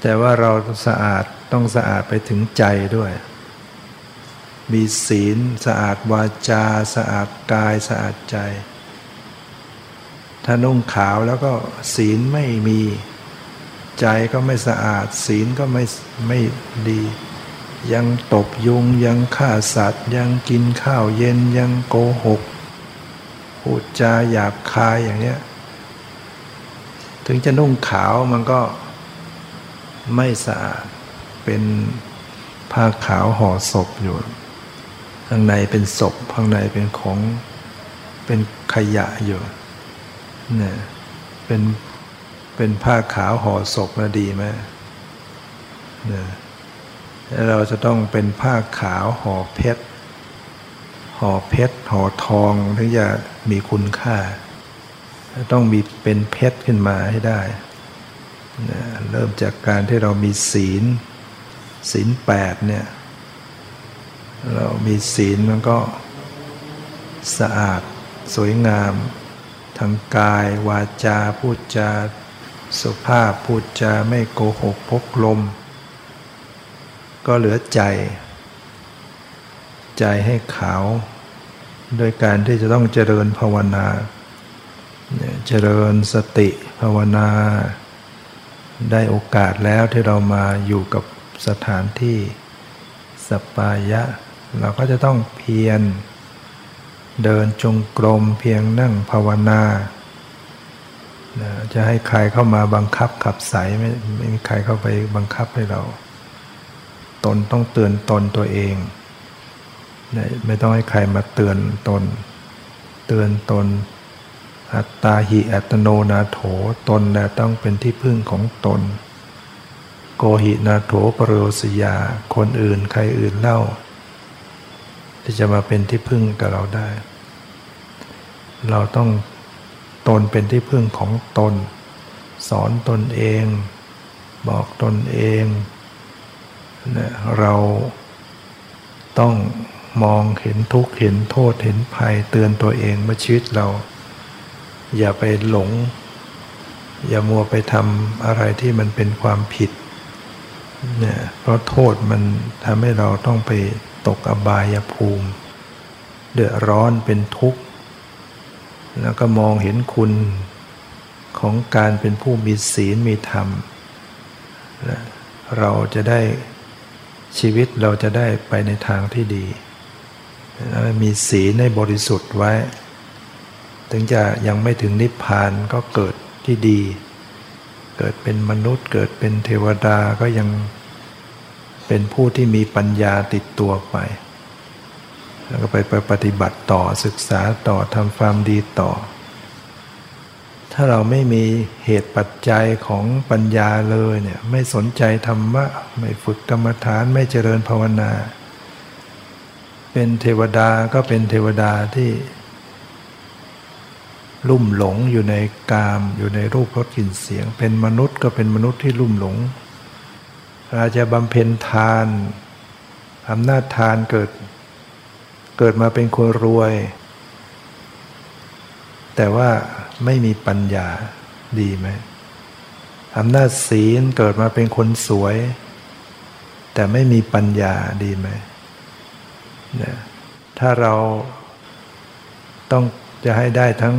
แต่ว่าเราสะอาดต้องสะอาดไปถึงใจด้วยมีศีลสะอาดวาจาสะอาดกายสะอาดใจถ้านุ่งขาวแล้วก็ศีลไม่มีใจก็ไม่สะอาดศีลก็ไม่ไม่ดี ยังตบยุงยังฆ่าสัตว์ยังกินข้าวเย็นยังโกหกพูดจาหยาบคายอย่างเนี้ยถึงจะนุ่งขาวมันก็ไม่สะอาดเป็นผ้าขาวห่อศพอยู่ข้างในเป็นศพข้างในเป็นของเป็นขยะอยู่เนี่ยเป็นเป็นผ้าขาวห่อศพนะดีไหมเนี่ยเราจะต้องเป็นผ้าขาวห่อเพชรห่อเพชรห่อทองถึงจะมีคุณค่าต้องมีเป็นเพชรขึ้นมาให้ได้นะเริ่มจากการที่เรามีศีลศีลแปดเนี่ยเรามีศีลมันก็สะอาดสวยงามทางกายวาจาพูดจาสุภาพพูดจาไม่โกหกพกลมก็เหลือใจใจให้ขาวโดยการที่จะต้องเจริญภาวนาเจริญสติภาวนาได้โอกาสแล้วที่เรามาอยู่กับสถานที่สัปปายะเราก็จะต้องเพียรเดินจงกรมเพียงนั่งภาวนาจะให้ใครเข้ามาบังคับขับไสไม่ไม่มีใครเข้าไปบังคับให้เราตนต้องเตือนตนตัวเองไม่ต้องให้ใครมาเตือนตนเตือนตนอัตตาหิอัตโนนาโถตนแลต้องเป็นที่พึ่งของตนโกหินาโถปโรสยาคนอื่นใครอื่นเล่าที่จะมาเป็นที่พึ่งกับเราได้เราต้องตนเป็นที่พึ่งของตนสอนตนเองบอกตนเองนะเราต้องมองเห็นทุกข์เห็นโทษเห็นภัยเตือนตัวเองว่าชีวิตเราอย่าไปหลงอย่ามัวไปทำอะไรที่มันเป็นความผิดเนี่ยเพราะโทษมันทำให้เราต้องไปตกอบายภูมิเดือดร้อนเป็นทุกข์แล้วก็มองเห็นคุณของการเป็นผู้มีศีลมีธรรมเราจะได้ชีวิตเราจะได้ไปในทางที่ดีมีศีลให้บริสุทธิ์ไว้ถึงจะยังไม่ถึงนิพพานก็เกิดที่ดีเกิดเป็นมนุษย์เกิดเป็นเทวดาก็ยังเป็นผู้ที่มีปัญญาติดตัวไปแล้วก็ไปปฏิบัติต่อศึกษาต่อทำความดีต่อถ้าเราไม่มีเหตุปัจจัยของปัญญาเลยเนี่ยไม่สนใจธรรมะไม่ฝึกกรรมฐานไม่เจริญภาวนาเป็นเทวดาก็เป็นเทวดาที่ลุ่มหลงอยู่ในกามอยู่ในรูปรสกลิ่นเสียงเป็นมนุษย์ก็เป็นมนุษย์ที่ลุ่มหลงเราจะบำเพ็ญทานอำนาจทานเกิดเกิดมาเป็นคนรวยแต่ว่าไม่มีปัญญาดีไหมอำนาจศีลเกิดมาเป็นคนสวยแต่ไม่มีปัญญาดีไหมเนี่ยถ้าเราต้องจะให้ได้ทั้ง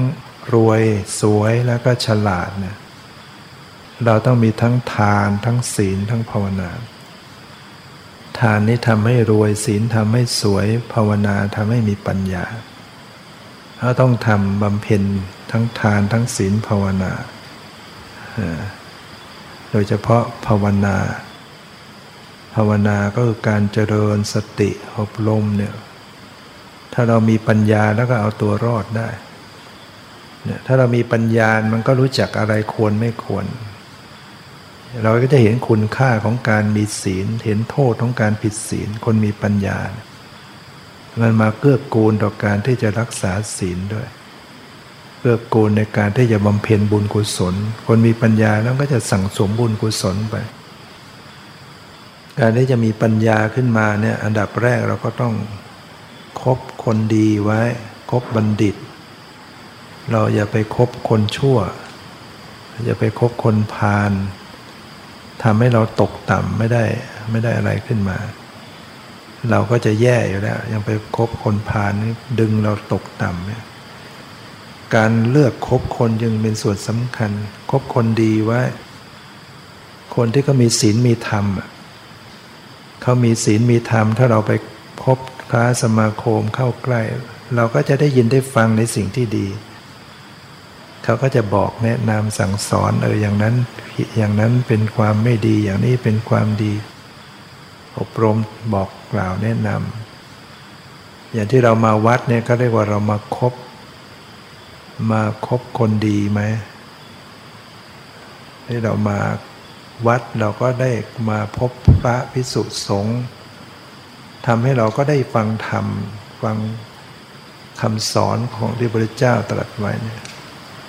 รวยสวยแล้วก็ฉลาดเนี่ยเราต้องมีทั้งทานทั้งศีลทั้งภาวนาทานนี้ทำให้รวยศีลทำให้สวยภาวนาทำให้มีปัญญาเราต้องทำบำเพ็ญทั้งทานทั้งศีลภาวนาโดยเฉพาะภาวนาภาวนาก็คือการเจริญสติอบรมเนี่ยถ้าเรามีปัญญาแล้วก็เอาตัวรอดได้เนี่ยถ้าเรามีปัญญามันก็รู้จักอะไรควรไม่ควรเราก็จะเห็นคุณค่าของการมีศีลเห็นโทษของการผิดศีลคนมีปัญญามันมาเกื้อกูลต่อการที่จะรักษาศีลด้วยเกื้อกูลในการที่จะบำเพ็ญบุญกุศลคนมีปัญญาแล้วก็จะสั่งสมบุญกุศลไปการที่จะมีปัญญาขึ้นมาเนี่ยอันดับแรกเราก็ต้องคบคนดีไว้คบบัณฑิตเราอย่าไปคบคนชั่วอย่าไปคบคนพาลทำให้เราตกต่ำไม่ได้ไม่ได้อะไรขึ้นมาเราก็จะแย่อยู่แล้วยังไปคบคนพาลนี่ดึงเราตกต่ำเนี่ยการเลือกคบคนจึงเป็นส่วนสำคัญคบคนดีไว้คนที่ก็มีศีลมีธรรม เขามีศีลมีธรรมถ้าเราไปพบค้าสมาคมเข้าใกล้เราก็จะได้ยินได้ฟังในสิ่งที่ดีเขาก็จะบอกแนะนำสั่งสอนเอออย่างนั้นอย่างนั้นเป็นความไม่ดีอย่างนี้เป็นความดีอบรมบอกกล่าวแนะนำอย่างที่เรามาวัดเนี่ยก็เรียกว่าเรามาคบมาคบคนดีไหมที่เรามาวัดเราก็ได้มาพบพระภิกษุสงฆ์ทำให้เราก็ได้ฟังธรรมฟังคำสอนของที่พระพุทธเจ้าตรัสไว้เนี่ย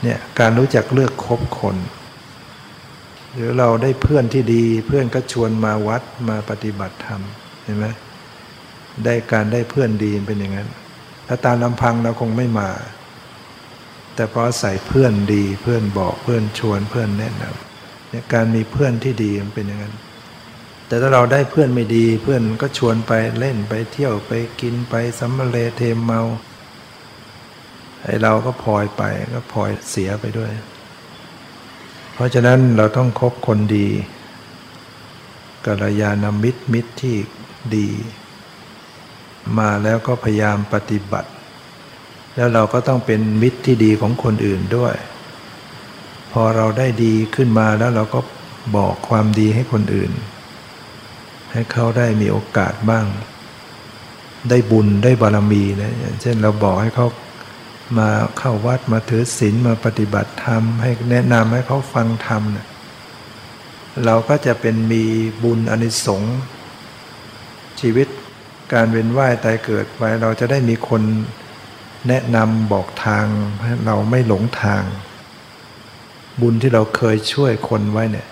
เนี่ยการรู้จักเลือกคบคนหรือเราได้เพื่อนที่ดีเพื่อนก็ชวนมาวัดมาปฏิบัติธรรมเห็นไหมได้การได้เพื่อนดีเป็นอย่างนั้นถ้าตามลำพังเราคงไม่มาแต่พอใส่เพื่อนดีเพื่อนบอกเพื่อนชวนเพื่อนแนะนำเนี่ยการมีเพื่อนที่ดีมันเป็นอย่างนั้นแต่ถ้าเราได้เพื่อนไม่ดีเพื่อนก็ชวนไปเล่นไปเที่ยวไปกินไปสัมมะเลเทเมาไอ้เราก็พลอยไปก็พลอยเสียไปด้วยเพราะฉะนั้นเราต้องคบคนดีกัลยาณมิตรมิตรที่ดีมาแล้วก็พยายามปฏิบัติแล้วเราก็ต้องเป็นมิตรที่ดีของคนอื่นด้วยพอเราได้ดีขึ้นมาแล้วเราก็บอกความดีให้คนอื่นให้เขาได้มีโอกาสบ้างได้บุญได้บารมีนะอย่างเช่นเราบอกให้เขามาเข้าวัดมาถือศีลมาปฏิบัติธรรมให้แนะนำให้เขาฟังธรรมเนี่ยเราก็จะเป็นมีบุญอานิสงส์ชีวิตการเวียนว่ายตายเกิดไปเราจะได้มีคนแนะนำบอกทางให้เราไม่หลงทางบุญที่เราเคยช่วยคนไว้เนี่ย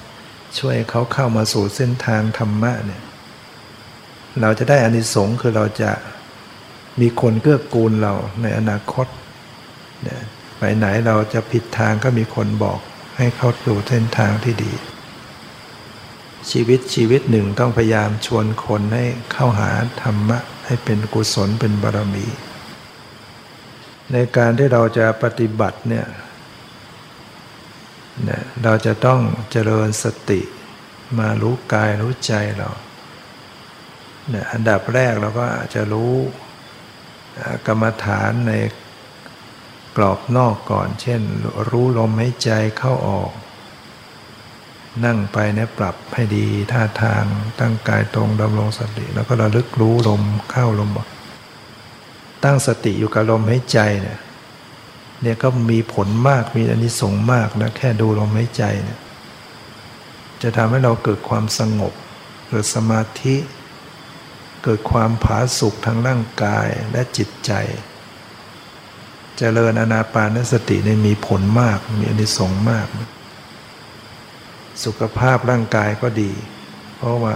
ช่วยเขาเข้ามาสู่เส้นทางธรรมะเนี่ยเราจะได้อานิสงส์คือเราจะมีคนเกื้อกูลเราในอนาคตไปไหนเราจะผิดทางก็มีคนบอกให้เขาดูเส้นทางที่ดีชีวิตชีวิตหนึ่งต้องพยายามชวนคนให้เข้าหาธรรมะให้เป็นกุศลเป็นบารมีในการที่เราจะปฏิบัติเนี่ยเราจะต้องเจริญสติมารู้กายรู้ใจเราอันดับแรกเราก็อาจจะรู้กรรมฐานในกรอบนอกก่อนเช่นรู้ลมหายใจเข้าออกนั่งไปเนี่ยปรับให้ดีท่าทางตั้งกายตรงดำรงสติแล้วก็ระลึกรู้ลมเข้าลมออกตั้งสติอยู่กับลมหายใจเนี่ยเนี่ยก็มีผลมากมีอานิสงส์มากนะแค่ดูลมหายใจเนี่ยจะทำให้เราเกิดความสงบเกิดสมาธิเกิดความผาสุกทางร่างกายและจิตใจเจริญอานาปานสติเนี่ยมีผลมากมีอานิสงส์มากสุขภาพร่างกายก็ดีเพราะว่า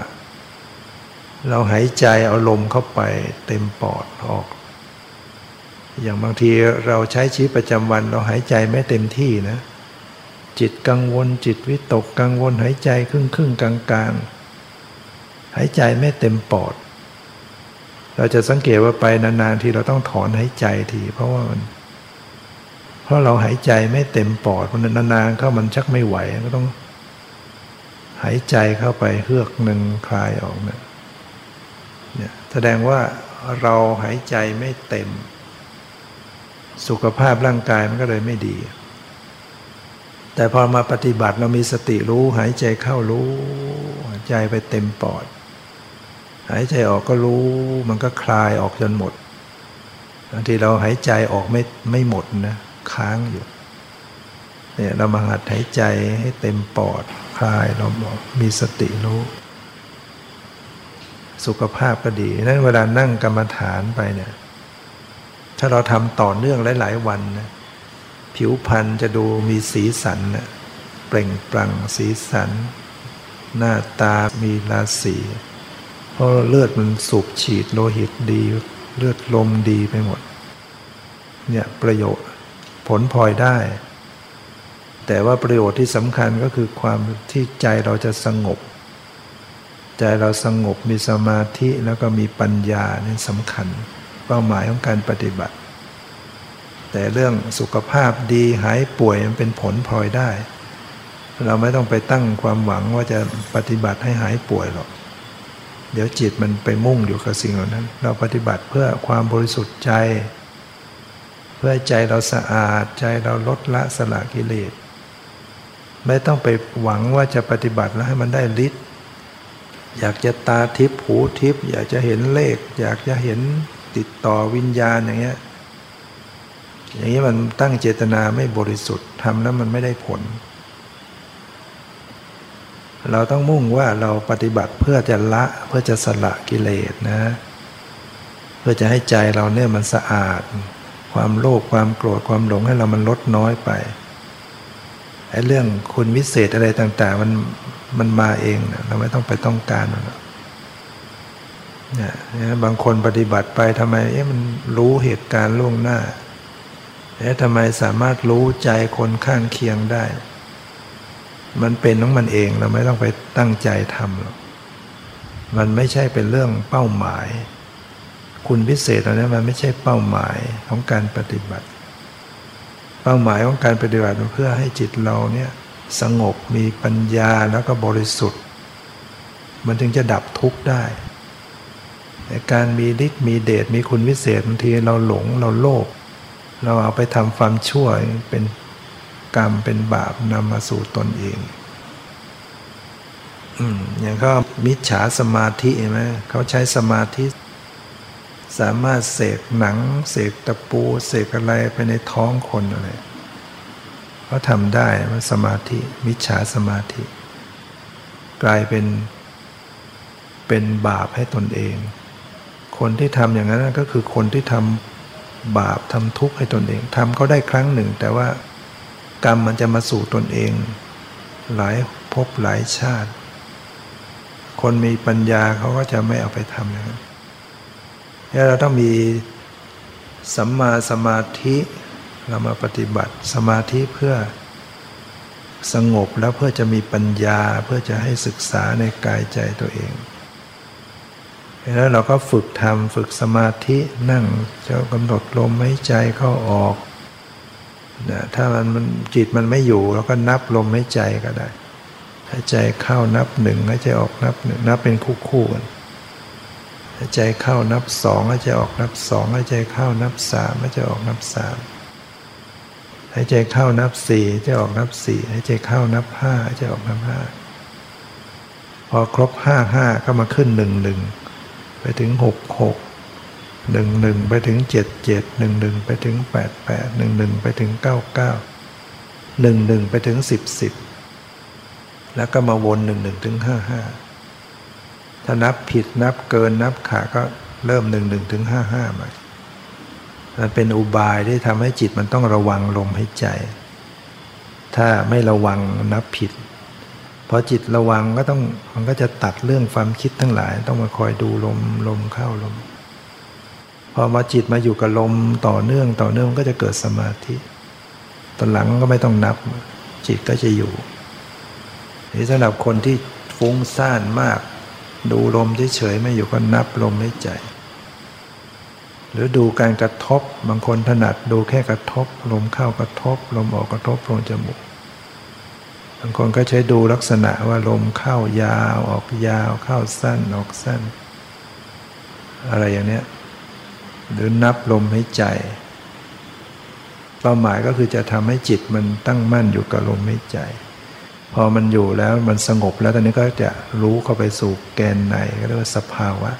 เราหายใจเอาลมเข้าไปเต็มปอดออกอย่างบางทีเราใช้ชีวิตประจำวันเราหายใจไม่เต็มที่นะจิตกังวลจิตวิตกกังวลหายใจครึ่งๆกลางๆหายใจไม่เต็มปอดเราจะสังเกตว่าไปนานๆทีเราต้องถอนหายใจทีเพราะว่ามันเพราะเราหายใจไม่เต็มปอดเพราะนานๆเข้ามันชักไม่ไหวก็ต้องหายใจเข้าไปเฮือกหนึ่งคลายออกเนี่ยเนี่ยแสดงว่าเราหายใจไม่เต็มสุขภาพร่างกายมันก็เลยไม่ดีแต่พอมาปฏิบัติเรามีสติรู้หายใจเข้ารู้หายใจไปเต็มปอดหายใจออกก็รู้มันก็คลายออกจนหมดบางทีเราหายใจออกไม่ไม่หมดนะค้างอยู่เนี่ยเรามาหัดหายใจให้เต็มปอดคลายเราบอกมีสติรู้สุขภาพก็ดีนั้นเวลานั่งกรรมฐานไปเนี่ยถ้าเราทำต่อเนื่องหลายๆวันนะผิวพรรณจะดูมีสีสันนะเปล่งปลั่งสีสันหน้าตามีราศีเพราะเลือดมันสูบฉีดโลหิตดีเลือดลมดีไปหมดเนี่ยประโยชน์ผลพลอยได้แต่ว่าประโยชน์ที่สำคัญก็คือความที่ใจเราจะสงบใจเราสงบมีสมาธิแล้วก็มีปัญญานี่สำคัญเป้าหมายของการปฏิบัติแต่เรื่องสุขภาพดีหายป่วยมันเป็นผลพลอยได้เราไม่ต้องไปตั้งความหวังว่าจะปฏิบัติให้หายป่วยหรอก เดี๋ยวจิตมันไปมุ่งอยู่กับสิ่งเหล่านั้นเราปฏิบัติเพื่อความบริสุทธิ์ใจเพื่อใจเราสะอาดใจเราลดละสละกิเลสไม่ต้องไปหวังว่าจะปฏิบัติแล้วให้มันได้ฤทธิ์อยากจะตาทิพย์หูทิพย์อยากจะเห็นเลขอยากจะเห็นติดต่อวิญญาณอย่างเงี้ยอย่างนี้มันตั้งเจตนาไม่บริสุทธิ์ทำแล้วมันไม่ได้ผลเราต้องมุ่งว่าเราปฏิบัติเพื่อจะละเพื่อจะสละกิเลสนะเพื่อจะให้ใจเราเนี่ยมันสะอาดความโลภความโกรธความหลงให้เรามันลดน้อยไปไอ้เรื่องคุณวิเศษอะไรต่างๆมันมันมาเองนะเราไม่ต้องไปต้องการมันนะนะบางคนปฏิบัติไปทำไมเอ๊ะมันรู้เหตุการณ์ล่วงหน้าเอ๊ะทำไมสามารถรู้ใจคนข้างเคียงได้มันเป็นของมันเองเราไม่ต้องไปตั้งใจทำหรอกมันไม่ใช่เป็นเรื่องเป้าหมายคุณพิเศษตอนนี้มันไม่ใช่เป้าหมายของการปฏิบัติเป้าหมายของการปฏิบัติเพื่อให้จิตเราเนี่ยสงบมีปัญญาแล้วก็บริสุทธิ์มันถึงจะดับทุกข์ได้แต่การมีฤทธิ์มีเดชมีคุณวิเศษบางทีเราหลงเราโลภเราเอาไปทำความชั่วเป็นกรรมเป็นบาปนำมาสู่ตนเองอืมอย่างเขามิจฉาสมาธิใช่ไหมเขาใช้สมาธิสามารถเสกหนังเสกตะปูเสกอะไรไปในท้องคนอะไรเขาทำได้ว่าสมาธิมิจฉาสมาธิกลายเป็นเป็นบาปให้ตนเองคนที่ทำอย่างนั้นก็คือคนที่ทำบาปทำทุกข์ให้ตนเองทำเขาได้ครั้งหนึ่งแต่ว่ากรรมมันจะมาสู่ตนเองหลายภพหลายชาติคนมีปัญญาเขาก็จะไม่เอาไปทำอย่างนั้นเราต้องมีสัมมาสมาธิเรามาปฏิบัติสมาธิเพื่อสงบแล้วเพื่อจะมีปัญญาเพื่อจะให้ศึกษาในกายใจตัวเองแล้วเราก็ฝึกทำฝึกสมาธินั่งเจ้ากำหนดลมหายใจเข้าออกนะถ้ามันมันจิตมันไม่อยู่เราก็นับลมหายใจก็ได้หายใจเข้านับหนึ่งหายใจออกนับหนึ่งนับเป็นคู่คู่กันหายใจเข้านับสองหายใจออกนับสองหายใจเข้านับสามหายใจออกนับสามหายใจเข้านับสี่หายใจออกนับสี่หายใจเข้านับห้าหายใจออกนับห้าพอครบห้าห้าก็มาขึ้นหนึ่งหนึ่งไปถึงหกหกหนึ่งหนึ่งไปถึงเจ็ดเจ็ดหนึ่งหนึ่งไปถึงแปดแปดหนึ่งหนึ่งไปถึงเก้าเก้าหนึ่งหนึ่งไปถึงสิบสิบแล้วก็มาวนหนึ่งหนึ่งถึงห้าห้าถ้านับผิดนับเกินนับขาดก็เริ่มหนึ่งหนึ่งถึงห้าห้าใหม่มันเป็นอุบายที่ทำให้จิตมันต้องระวังลมหายใจถ้าไม่ระวังนับผิดพอจิตระวังก็ต้องมันก็จะตัดเรื่องความคิดทั้งหลายต้องมาคอยดูลมลมเข้าลมพอมาจิตมาอยู่กับลมต่อเนื่องต่อเนื่องก็จะเกิดสมาธิตอนหลังก็ไม่ต้องนับจิตก็จะอยู่นี่สำหรับคนที่ฟุ้งซ่านมากดูลมเฉยๆไม่อยู่ก็นับลมหายใจหรือดูการกระทบบางคนถนัดดูแค่กระทบลมเข้ากระทบลมออกกระทบโพรงจมูกบางคนก็ใช้ดูลักษณะว่าลมเข้ายาวออกยาวเข้าสั้นออกสั้นอะไรอย่างเนี้ยหรือนับลมหายใจเป้าหมายก็คือจะทำให้จิตมันตั้งมั่นอยู่กับลมหายใจพอมันอยู่แล้วมันสงบแล้วตอนนี้ก็จะรู้เข้าไปสู่แกนในก็เรียกว่าสภาวะ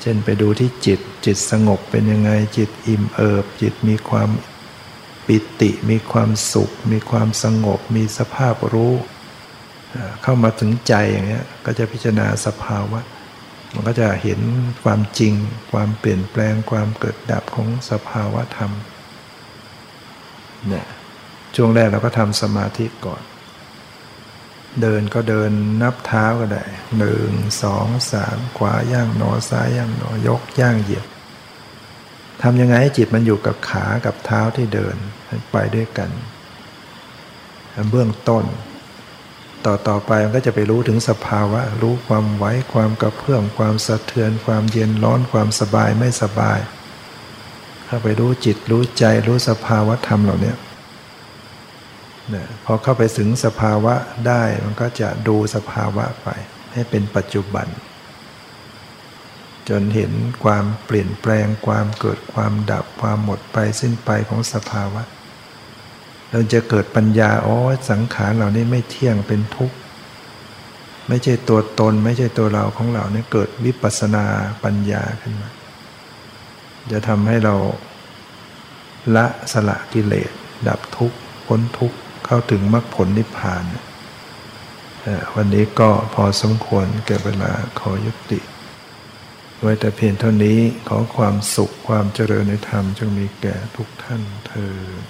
เช่นไปดูที่จิตจิตสงบเป็นยังไงจิตอิ่มเอิบจิตมีความปิติมีความสุขมีความสงบมีสภาพรู้เข้ามาถึงใจอย่างเงี้ยก็จะพิจารณาสภาวะมันก็จะเห็นความจริงความเปลี่ยนแปลงความเกิดดับของสภาวะธรรมเนี่ยช่วงแรกเราก็ทำสมาธิก่อนเดินก็เดินนับเท้าก็ได้หนึ่งสองสามขวาย่างหนอซ้ายย่างหนอยกย่างเหยียบทำยังไงให้จิตมันอยู่กับขากับเท้าที่เดินไปด้วยกันเบื้องต้นต่อต่อไปมันก็จะไปรู้ถึงสภาวะรู้ความไหวความกระเพื่อมความสะเทือนความเย็นร้อนความสบายไม่สบายเข้าไปรู้จิตรู้ใจรู้สภาวะธรรมเหล่านี้เนี่ยพอเข้าไปถึงสภาวะได้มันก็จะดูสภาวะไปให้เป็นปัจจุบัน จนเห็นความเปลี่ยนแปลงความเกิดความดับความหมดไปสิ้นไปของสภาวะเราจะเกิดปัญญาอ๋อสังขารเหล่านี้ไม่เที่ยงเป็นทุกข์ไม่ใช่ตัวตนไม่ใช่ตัวเราของเราเนี่ยเกิดวิปัสสนาปัญญาขึ้นมาจะทำให้เราละสละกิเลสดับทุกข์พ้นทุกข์เข้าถึงมรรคผลนิพพานวันนี้ก็พอสมควรแก่เวลาขอยุติไว้แต่เพียงเท่านี้ขอความสุขความเจริญในธรรมจงมีแก่ทุกท่านเทอญ